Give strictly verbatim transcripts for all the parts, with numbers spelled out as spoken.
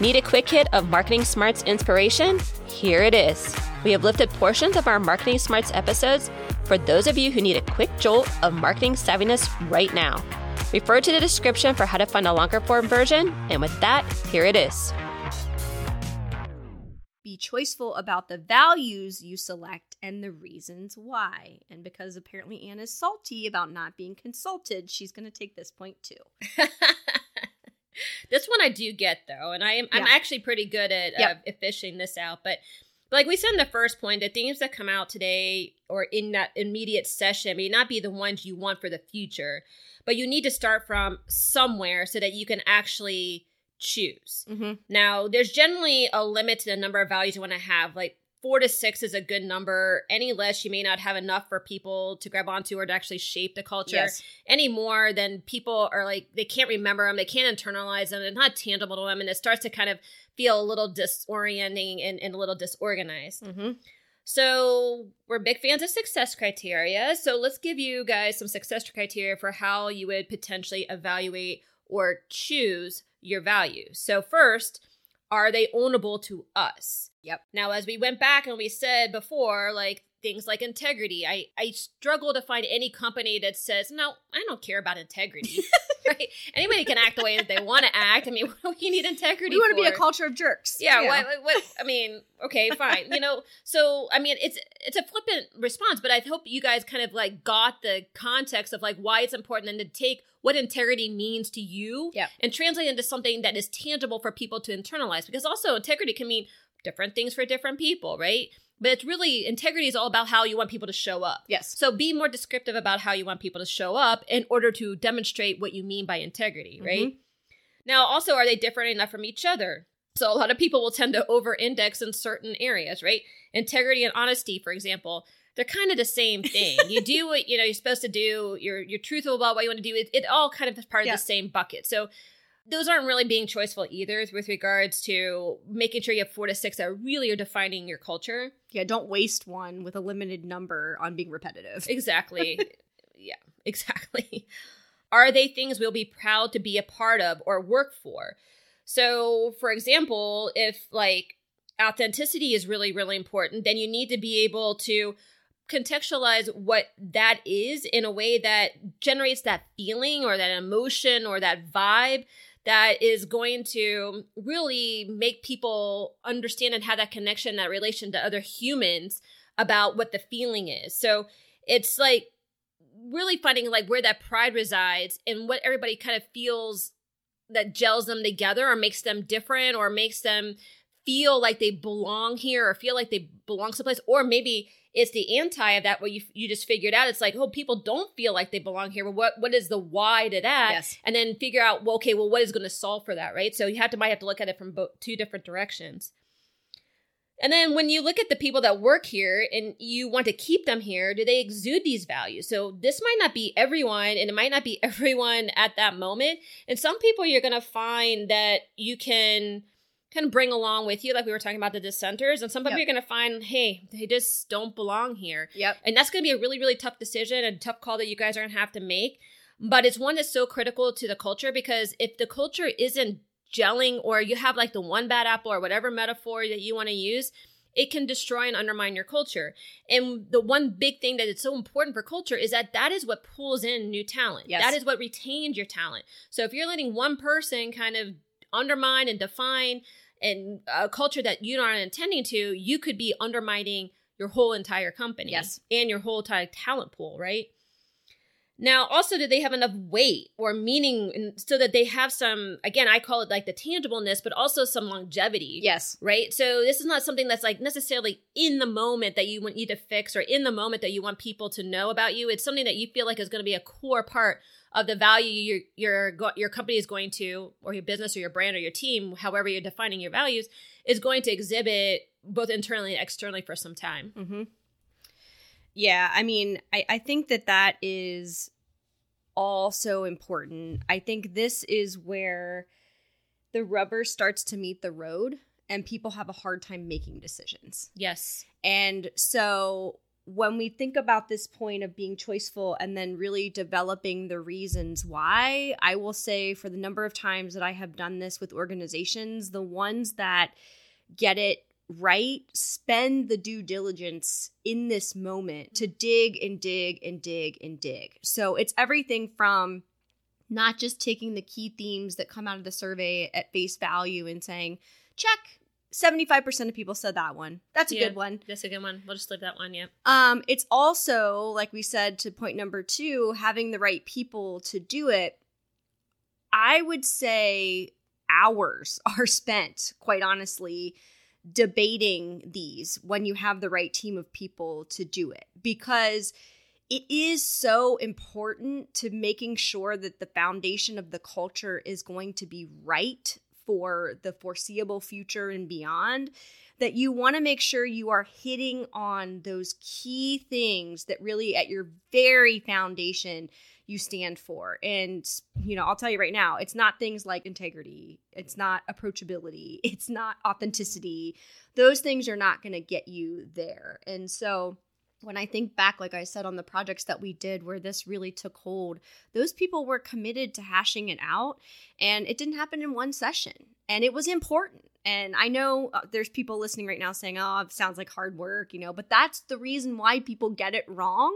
Need a quick hit of Marketing Smarts inspiration? Here it is. We have lifted portions of our Marketing Smarts episodes for those of you who need a quick jolt of marketing savviness right now. Refer to the description for how to find a longer form version. And with that, here it is. Be choiceful about the values you select and the reasons why. And because apparently Anne is salty about not being consulted, she's going to take this point too. This one I do get, though, and I am, yeah. I'm actually pretty good at yep. uh, fishing this out. But like we said in the first point, the themes that come out today or in that immediate session may not be the ones you want for the future, but you need to start from somewhere so that you can actually choose. Mm-hmm. Now, there's generally a limit to the number of values you want to have. Like four to six is a good number. Any less, you may not have enough for people to grab onto or to actually shape the culture. Yes. Any more, then people are like, they can't remember them. They can't internalize them. They're not tangible to them. And it starts to kind of feel a little disorienting and, and a little disorganized. Mm-hmm. So we're big fans of success criteria. So let's give you guys some success criteria for how you would potentially evaluate or choose your values. So first, are they ownable to us? Yep. Now, as we went back and we said before, like things like integrity, I, I struggle to find any company that says, no, I don't care about integrity. Right? Anybody can act the way that they want to act. I mean, what do you need integrity for? We want to be a culture of jerks. Yeah. yeah. What, what? I mean, okay, fine. You know, so, I mean, it's it's a flippant response, but I hope you guys kind of like got the context of like why it's important and to take what integrity means to you yep. and translate into something that is tangible for people to internalize. Because also integrity can mean different things for different people, right? But it's really, integrity is all about how you want people to show up. Yes. So be more descriptive about how you want people to show up in order to demonstrate what you mean by integrity, right? Mm-hmm. Now, also, are they different enough from each other? So a lot of people will tend to over-index in certain areas, right? Integrity and honesty, for example, they're kind of the same thing. You do what you know you're supposed to do. You're you're truthful about what you want to do. It, it all kind of is part yeah. of the same bucket. So those aren't really being choiceful either with regards to making sure you have four to six that really are defining your culture. Yeah, don't waste one with a limited number on being repetitive. Exactly. yeah, exactly. Are they things we'll be proud to be a part of or work for? So, for example, if like authenticity is really, really important, then you need to be able to contextualize what that is in a way that generates that feeling or that emotion or that vibe that is going to really make people understand and have that connection, that relation to other humans about what the feeling is. So it's like really finding like where that pride resides and what everybody kind of feels that gels them together or makes them different or makes them feel like they belong here or feel like they belong someplace, or maybe it's the anti of that, what you you just figured out. It's like, oh, people don't feel like they belong here. Well, what, what is the why to that? Yes. And then figure out, well, okay, well, what is going to solve for that, right? So you have to might have to look at it from both, two different directions. And then when you look at the people that work here and you want to keep them here, do they exude these values? So this might not be everyone, and it might not be everyone at that moment. And some people you're going to find that you can kind of bring along with you, like we were talking about the dissenters. And some people yep. you're going to find, hey, they just don't belong here. Yep. And that's going to be a really, really tough decision and tough call that you guys are going to have to make. But it's one that's so critical to the culture, because if the culture isn't gelling or you have like the one bad apple or whatever metaphor that you want to use, it can destroy and undermine your culture. And the one big thing that is so important for culture is that that is what pulls in new talent. Yes. That is what retains your talent. So if you're letting one person kind of undermine and define and a culture that you aren't intending to, you could be undermining your whole entire company yes. and your whole entire talent pool, right? Now, also, do they have enough weight or meaning so that they have some, again, I call it like the tangibleness, but also some longevity. Yes. Right? So this is not something that's like necessarily in the moment that you want you to fix or in the moment that you want people to know about you. It's something that you feel like is going to be a core part of the value your your your company is going to, or your business or your brand or your team, however you're defining your values, is going to exhibit both internally and externally for some time. Mm-hmm. Yeah, I mean, I, I think that that is also important. I think this is where the rubber starts to meet the road and people have a hard time making decisions. Yes. And so when we think about this point of being choiceful and then really developing the reasons why, I will say for the number of times that I have done this with organizations, the ones that get it right spend the due diligence in this moment to dig and dig and dig and dig. So it's everything from not just taking the key themes that come out of the survey at face value and saying, check, seventy-five percent of people said that one. That's a yeah, good one. That's a good one. We'll just leave that one, yeah. Um, it's also, like we said, to point number two, having the right people to do it. I would say hours are spent, quite honestly, debating these when you have the right team of people to do it. Because it is so important to making sure that the foundation of the culture is going to be right for the foreseeable future and beyond, that you want to make sure you are hitting on those key things that really at your very foundation you stand for. And, you know, I'll tell you right now, it's not things like integrity. It's not approachability. It's not authenticity. Those things are not going to get you there. And so when I think back, like I said, on the projects that we did where this really took hold, those people were committed to hashing it out, and it didn't happen in one session, and it was important. And I know there's people listening right now saying, oh, it sounds like hard work, you know, but that's the reason why people get it wrong,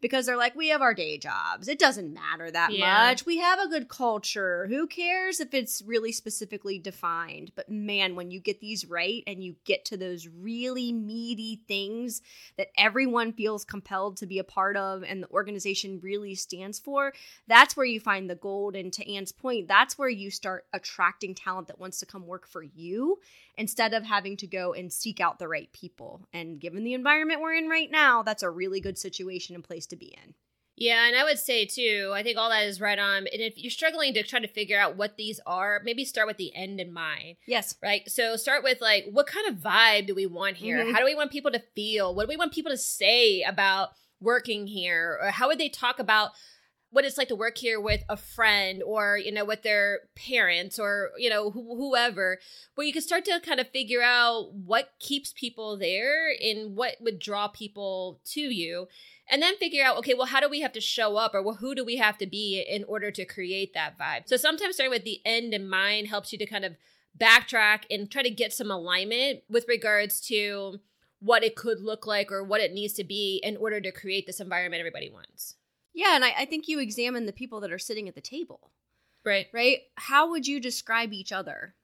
because they're like, we have our day jobs. It doesn't matter that yeah. much. We have a good culture. Who cares if it's really specifically defined? But man, when you get these right and you get to those really meaty things that everyone feels compelled to be a part of and the organization really stands for, that's where you find the gold. And to Anne's point, that's where you start attracting talent that wants to come work for you, instead of having to go and seek out the right people. And given the environment we're in right now, that's a really good situation and place to be in. Yeah, and I would say too, I think all that is right on. And if you're struggling to try to figure out what these are, maybe start with the end in mind. Yes. Right? So start with like, what kind of vibe do we want here? Mm-hmm. How do we want people to feel? What do we want people to say about working here? Or how would they talk about what it's like to work here with a friend, or, you know, with their parents, or, you know, wh- whoever, where you can start to kind of figure out what keeps people there and what would draw people to you. And then figure out, okay, well, how do we have to show up, or well, who do we have to be in order to create that vibe? So sometimes starting with the end in mind helps you to kind of backtrack and try to get some alignment with regards to what it could look like or what it needs to be in order to create this environment everybody wants. Yeah, and I, I think you examine the people that are sitting at the table. Right. Right? How would you describe each other?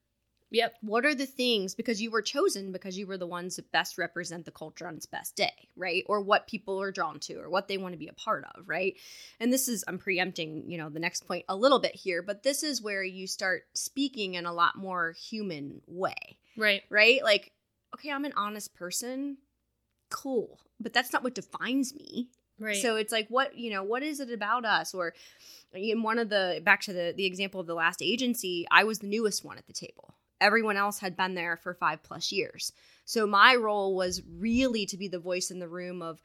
Yep. What are the things, because you were chosen because you were the ones that best represent the culture on its best day, right? Or what people are drawn to, or what they want to be a part of, right? And this is, I'm preempting, you know, the next point a little bit here, but this is where you start speaking in a lot more human way. Right. Right? Like, okay, I'm an honest person. Cool. But that's not what defines me. Right. So it's like, what, you know, what is it about us? Or in one of the, back to the, the example of the last agency, I was the newest one at the table. Everyone else had been there for five plus years. So my role was really to be the voice in the room of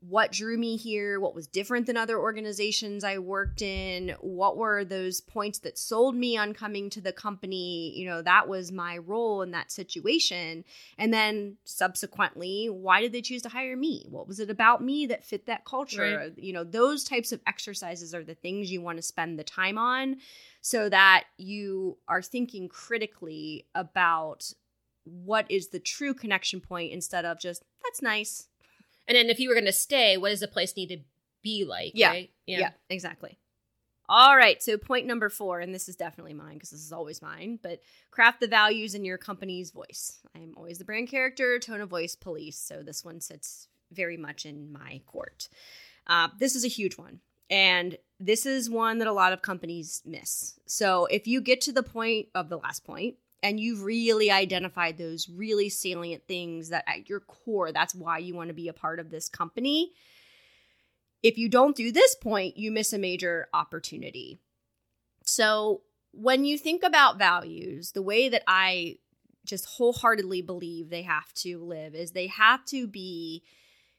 what drew me here, what was different than other organizations I worked in, what were those points that sold me on coming to the company. You know, that was my role in that situation. And then subsequently, why did they choose to hire me? What was it about me that fit that culture? Right. You know, those types of exercises are the things you want to spend the time on, so that you are thinking critically about what is the true connection point, instead of just, that's nice. And then if you were going to stay, what does the place need to be like? Yeah. Right? Yeah. Yeah, exactly. All right. So point number four, and this is definitely mine because this is always mine, but craft the values in your company's voice. I'm always the brand character, tone of voice police. So this one sits very much in my court. Uh, this is a huge one. And this is one that a lot of companies miss. So if you get to the point of the last point, and you've really identified those really salient things that at your core, that's why you want to be a part of this company. If you don't do this point, you miss a major opportunity. So when you think about values, the way that I just wholeheartedly believe they have to live is they have to be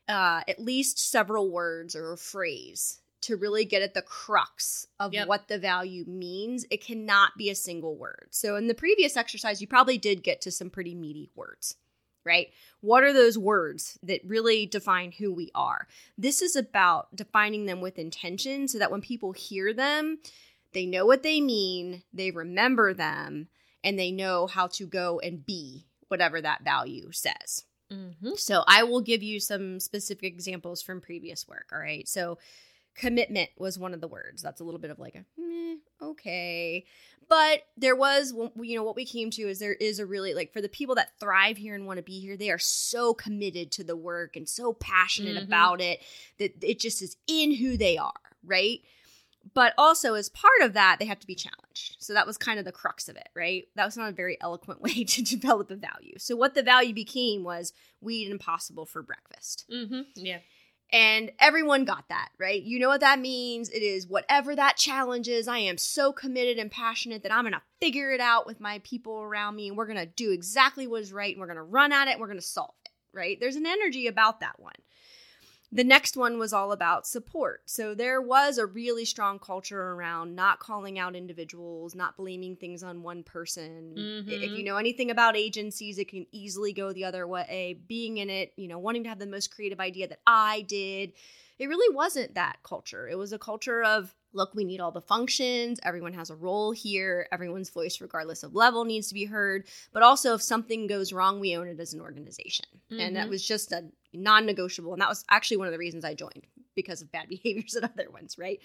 uh, at least several words or a phrase to really get at the crux of yep. what the value means. It cannot be a single word. So in the previous exercise, you probably did get to some pretty meaty words, right? What are those words that really define who we are? This is about defining them with intention so that when people hear them, they know what they mean, they remember them, and they know how to go and be whatever that value says. Mm-hmm. So I will give you some specific examples from previous work, all right? So commitment was one of the words. That's a little bit of like a, meh, okay. But there was, you know, what we came to is there is a really, like, for the people that thrive here and want to be here, they are so committed to the work and so passionate mm-hmm. about it that it just is in who they are, right? But also as part of that, they have to be challenged. So that was kind of the crux of it, right? That was not a very eloquent way to develop a value. So what the value became was we eat impossible for breakfast. Mm-hmm. Yeah. And everyone got that, right? You know what that means. It is whatever that challenge is, I am so committed and passionate that I'm going to figure it out with my people around me. And we're going to do exactly what is right. And we're going to run at it. And we're going to solve it, right? There's an energy about that one. The next one was all about support. So there was a really strong culture around not calling out individuals, not blaming things on one person. Mm-hmm. If you know anything about agencies, it can easily go the other way. Being in it, you know, wanting to have the most creative idea that I did. It really wasn't that culture. It was a culture of, look, we need all the functions. Everyone has a role here. Everyone's voice, regardless of level, needs to be heard. But also if something goes wrong, we own it as an organization. Mm-hmm. And that was just a non-negotiable. And that was actually one of the reasons I joined, because of bad behaviors at other ones, right?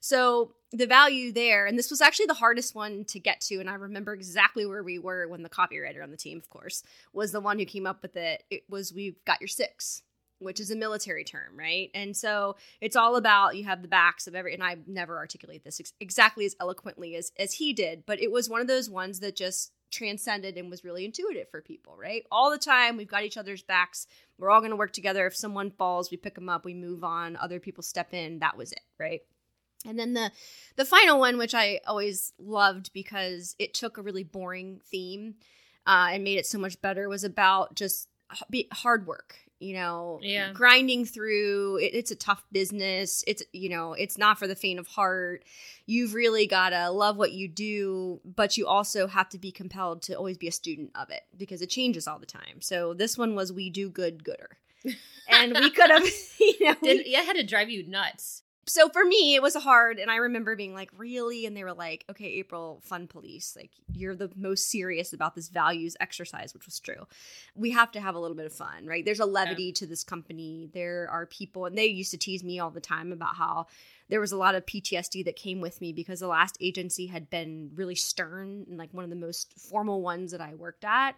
So the value there, and this was actually the hardest one to get to. And I remember exactly where we were when the copywriter on the team, of course, was the one who came up with it. It was, we've got your six, which is a military term, right? And so it's all about, you have the backs of every, and I never articulate this ex- exactly as eloquently as, as he did, but it was one of those ones that just transcended and was really intuitive for people, right? All the time, we've got each other's backs. We're all going to work together. If someone falls, we pick them up, we move on, other people step in. That was it, right? And then the the final one, which I always loved because it took a really boring theme uh, and made it so much better, was about just hard work. You know, yeah. grinding through, it, it's a tough business. It's, you know, it's not for the faint of heart. You've really got to love what you do, but you also have to be compelled to always be a student of it because it changes all the time. So this one was, we do good, gooder. And we could have, you know. Did, we, it had to drive you nuts. So for me, it was hard. And I remember being like, really? And they were like, okay, April, fun police. Like, you're the most serious about this values exercise, which was true. We have to have a little bit of fun, right? There's a levity yeah. to this company. There are people, and they used to tease me all the time about how there was a lot of P T S D that came with me because the last agency had been really stern and like one of the most formal ones that I worked at.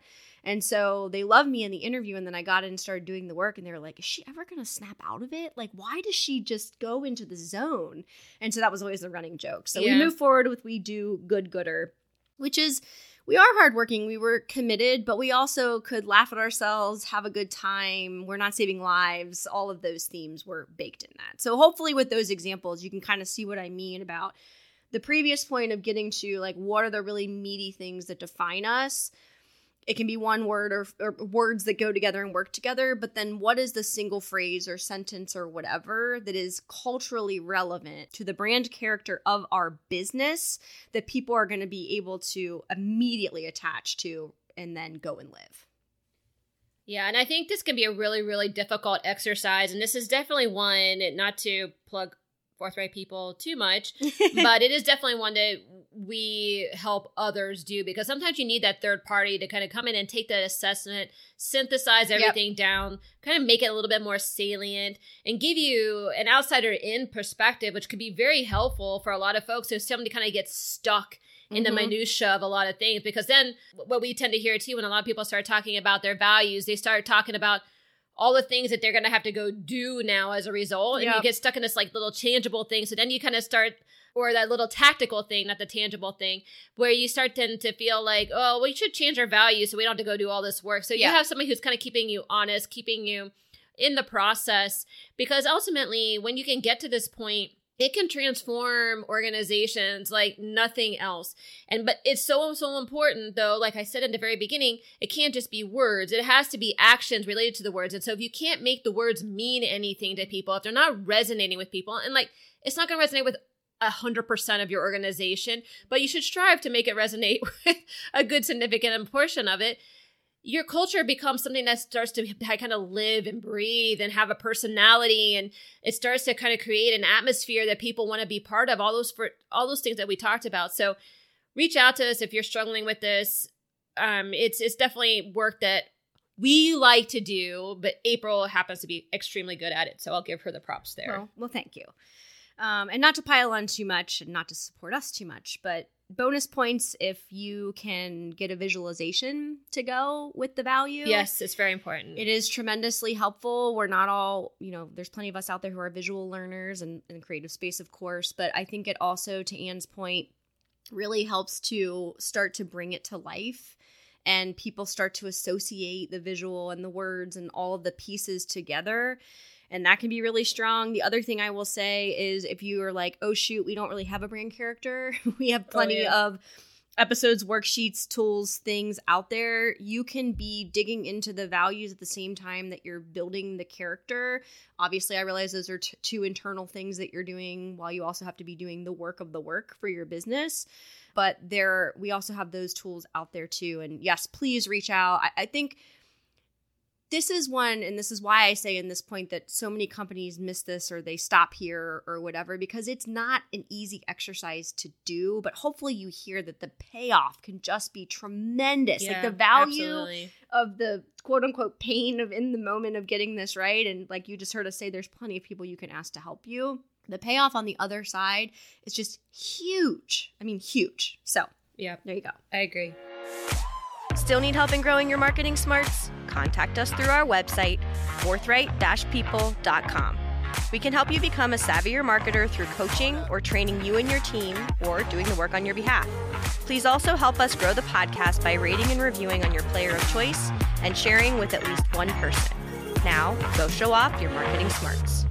And so they loved me in the interview. And then I got in and started doing the work and they were like, is she ever going to snap out of it? Like, why does she just go into the zone? And so that was always the running joke. So yeah. we move forward with, we do good, gooder, which is, we are hardworking. We were committed, but we also could laugh at ourselves, have a good time. We're not saving lives. All of those themes were baked in that. So hopefully with those examples, you can kind of see what I mean about the previous point of getting to like, what are the really meaty things that define us? It can be one word or, or words that go together and work together. But then what is the single phrase or sentence or whatever that is culturally relevant to the brand character of our business that people are going to be able to immediately attach to and then go and live? Yeah. And I think this can be a really, really difficult exercise. And this is definitely one, not to plug Forthright People too much, but it is definitely one that we help others do, because sometimes you need that third party to kind of come in and take that assessment, synthesize everything yep. down, kind of make it a little bit more salient and give you an outsider in perspective, which could be very helpful for a lot of folks who somebody kind of gets stuck in mm-hmm. the minutia of a lot of things. Because then what we tend to hear too, when a lot of people start talking about their values, they start talking about all the things that they're going to have to go do now as a result. And yep. you get stuck in this like little changeable thing. So then you kind of start, or that little tactical thing, not the tangible thing, where you start then to feel like, oh, we should change our values so we don't have to go do all this work. So yeah. you have somebody who's kind of keeping you honest, keeping you in the process. Because ultimately, when you can get to this point, it can transform organizations like nothing else. And but it's so, so important, though, like I said in the very beginning, it can't just be words. It has to be actions related to the words. And so if you can't make the words mean anything to people, if they're not resonating with people, and like it's not going to resonate with one hundred percent of your organization, but you should strive to make it resonate with a good significant portion of it. your culture becomes something that starts to kind of live and breathe and have a personality, and it starts to kind of create an atmosphere that people want to be part of, all those for all those things that we talked about. So reach out to us if you're struggling with this. Um, it's it's definitely work that we like to do, but April happens to be extremely good at it. So I'll give her the props there. Well, well thank you. Um, and not to pile on too much and not to support us too much, but bonus points if you can get a visualization to go with the value. Yes, it's very important. It is tremendously helpful. We're not all, you know, there's plenty of us out there who are visual learners and in the creative space, of course, but I think it also, to Anne's point, really helps to start to bring it to life, and people start to associate the visual and the words and all of the pieces together. And that can be really strong. The other thing I will say is if you are like, oh, shoot, we don't really have a brand character. We have plenty oh, yeah. of episodes, worksheets, tools, things out there. You can be digging into the values at the same time that you're building the character. Obviously, I realize those are t- two internal things that you're doing while you also have to be doing the work of the work for your business. But there, we also have those tools out there too. And yes, please reach out. I, I think... This is one, and this is why I say in this point that so many companies miss this or they stop here or whatever, because it's not an easy exercise to do. But hopefully you hear that the payoff can just be tremendous. Yeah, like the value absolutely. Of the quote unquote pain of in the moment of getting this right. And like you just heard us say, there's plenty of people you can ask to help you. The payoff on the other side is just huge. I mean, huge. So yeah, there you go. I agree. Still need help in growing your marketing smarts? Contact us through our website, forthright dash people dot com. We can help you become a savvier marketer through coaching or training you and your team or doing the work on your behalf. Please also help us grow the podcast by rating and reviewing on your player of choice and sharing with at least one person. Now, go show off your marketing smarts.